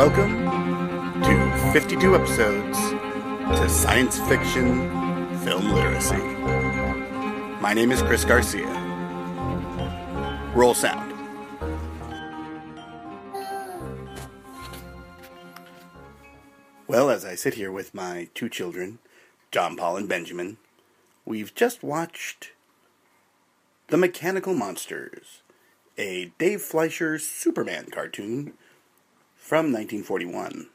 Welcome to 52 episodes to Science Fiction Film Literacy. My name is Chris Garcia. Roll sound. Well, as I sit here with my two children, John Paul and Benjamin, we've just watched The Mechanical Monsters, a Dave Fleischer Superman cartoon from 1941.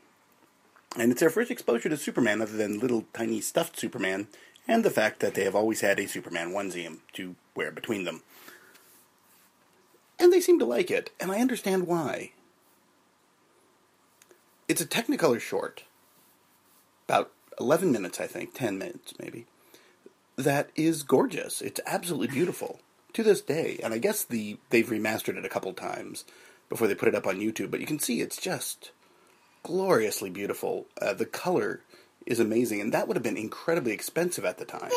And it's their first exposure to Superman other than little tiny stuffed Superman and the fact that they have always had a Superman onesie to wear between them. And they seem to like it, and I understand why. It's a Technicolor short, about 11 minutes, I think, 10 minutes maybe, that is gorgeous. It's absolutely beautiful to this day. And I guess they've remastered it a couple times before they put it up on YouTube, but you can see it's just gloriously beautiful. The color is amazing, and that would have been incredibly expensive at the time.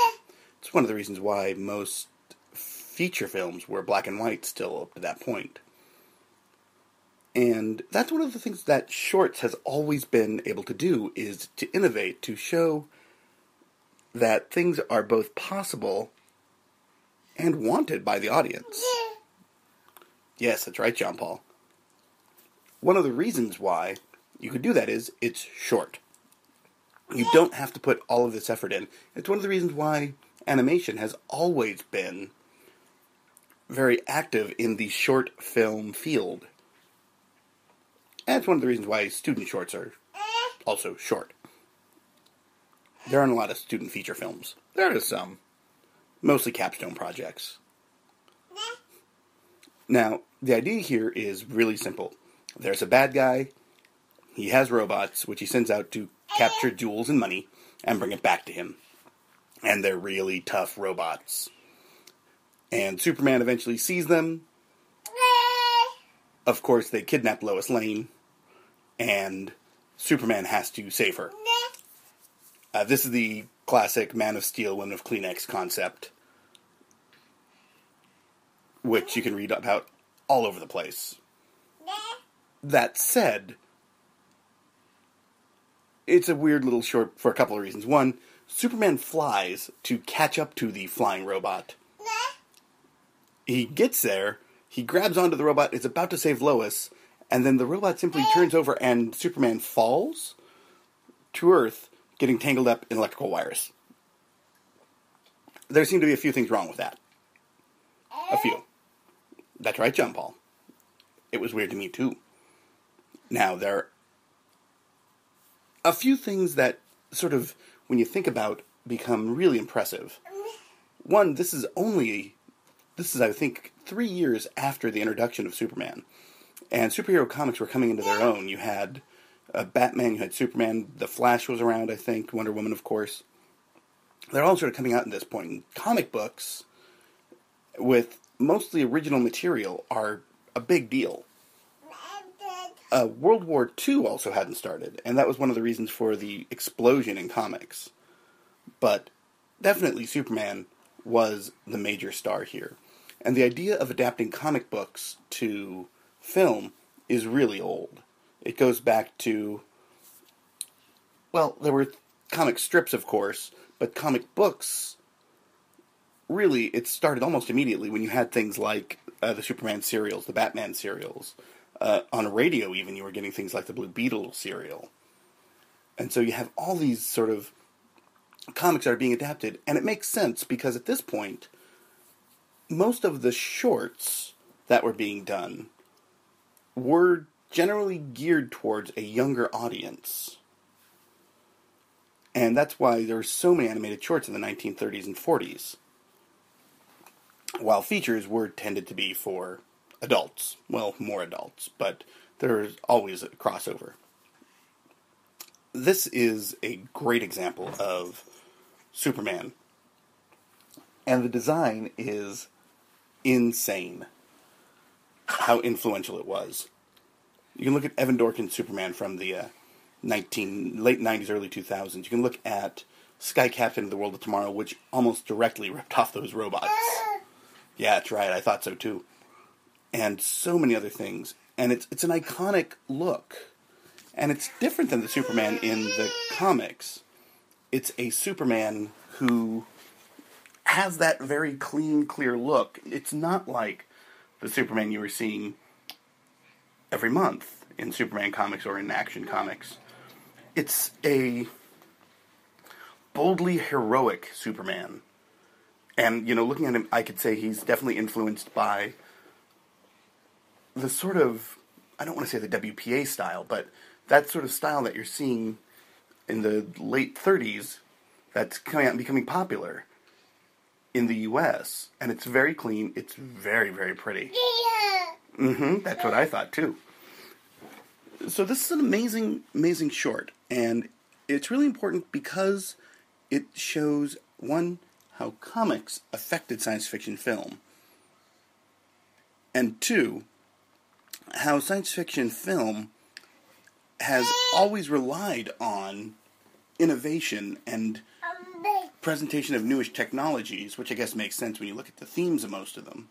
It's one of the reasons why most feature films were black and white still up to that point. And that's one of the things that Shorts has always been able to do, is to innovate, to show that things are both possible and wanted by the audience. Yes, that's right, John Paul. One of the reasons why you could do that is it's short. You don't have to put all of this effort in. It's one of the reasons why animation has always been very active in the short film field. And it's one of the reasons why student shorts are also short. There aren't a lot of student feature films. There is some. Mostly capstone projects. Now, the idea here is really simple. There's a bad guy. He has robots, which he sends out to capture jewels and money and bring it back to him. And they're really tough robots. And Superman eventually sees them. Of course, they kidnap Lois Lane. And Superman has to save her. This is the classic Man of Steel, Woman of Kleenex concept, which you can read about all over the place. That said, it's a weird little short for a couple of reasons. One, Superman flies to catch up to the flying robot. He gets there, he grabs onto the robot, is about to save Lois, and then the robot simply turns over and Superman falls to Earth, getting tangled up in electrical wires. There seem to be a few things wrong with that. A few. That's right, John Paul. It was weird to me, too. Now, there are a few things that sort of, when you think about, become really impressive. One, this is, I think, 3 years after the introduction of Superman. And superhero comics were coming into their own. You had Batman, you had Superman, The Flash was around, I think, Wonder Woman, of course. They're all sort of coming out at this point. And comic books, with mostly original material, are a big deal. World War II also hadn't started, and that was one of the reasons for the explosion in comics. But definitely Superman was the major star here. And the idea of adapting comic books to film is really old. It goes back to, well, there were comic strips, of course, but comic books, really, it started almost immediately when you had things like the Superman serials, the Batman serials. On radio, even, you were getting things like the Blue Beetle serial. And so you have all these sort of comics that are being adapted, and it makes sense, because at this point, most of the shorts that were being done were generally geared towards a younger audience. And that's why there were so many animated shorts in the 1930s and 40s. While features were tended to be for adults. Well, more adults, but there's always a crossover. This is a great example of Superman. And the design is insane. How influential it was. You can look at Evan Dorkin's Superman from the late 90s, early 2000s. You can look at Sky Captain of the World of Tomorrow, which almost directly ripped off those robots. Yeah, that's right. I thought so, too. And so many other things. And it's an iconic look. And it's different than the Superman in the comics. It's a Superman who has that very clean, clear look. It's not like the Superman you were seeing every month in Superman comics or in Action Comics. It's a boldly heroic Superman. And, you know, looking at him, I could say he's definitely influenced by the sort of, I don't want to say the WPA style, but that sort of style that you're seeing in the late 30s that's coming out and becoming popular in the U.S. And it's very clean. It's very, very pretty. Mm-hmm. That's what I thought, too. So this is an amazing, amazing short. And it's really important because it shows, one, how comics affected science fiction film, and two, how science fiction film has always relied on innovation and presentation of newish technologies, which I guess makes sense when you look at the themes of most of them.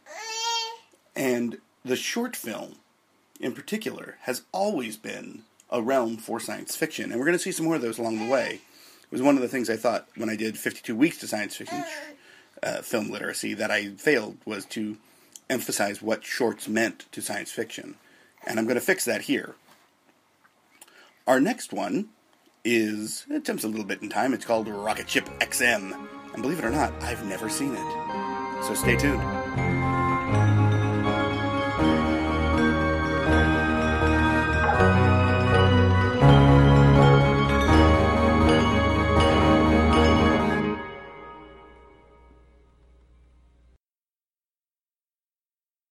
And the short film, in particular, has always been a realm for science fiction, and we're going to see some more of those along the way. It was one of the things I thought when I did 52 Weeks to Science Fiction Film Literacy that I failed was to emphasize what shorts meant to science fiction. And I'm going to fix that here. Our next one is, it jumps a little bit in time, it's called Rocket Ship XM. And believe it or not, I've never seen it. So stay tuned.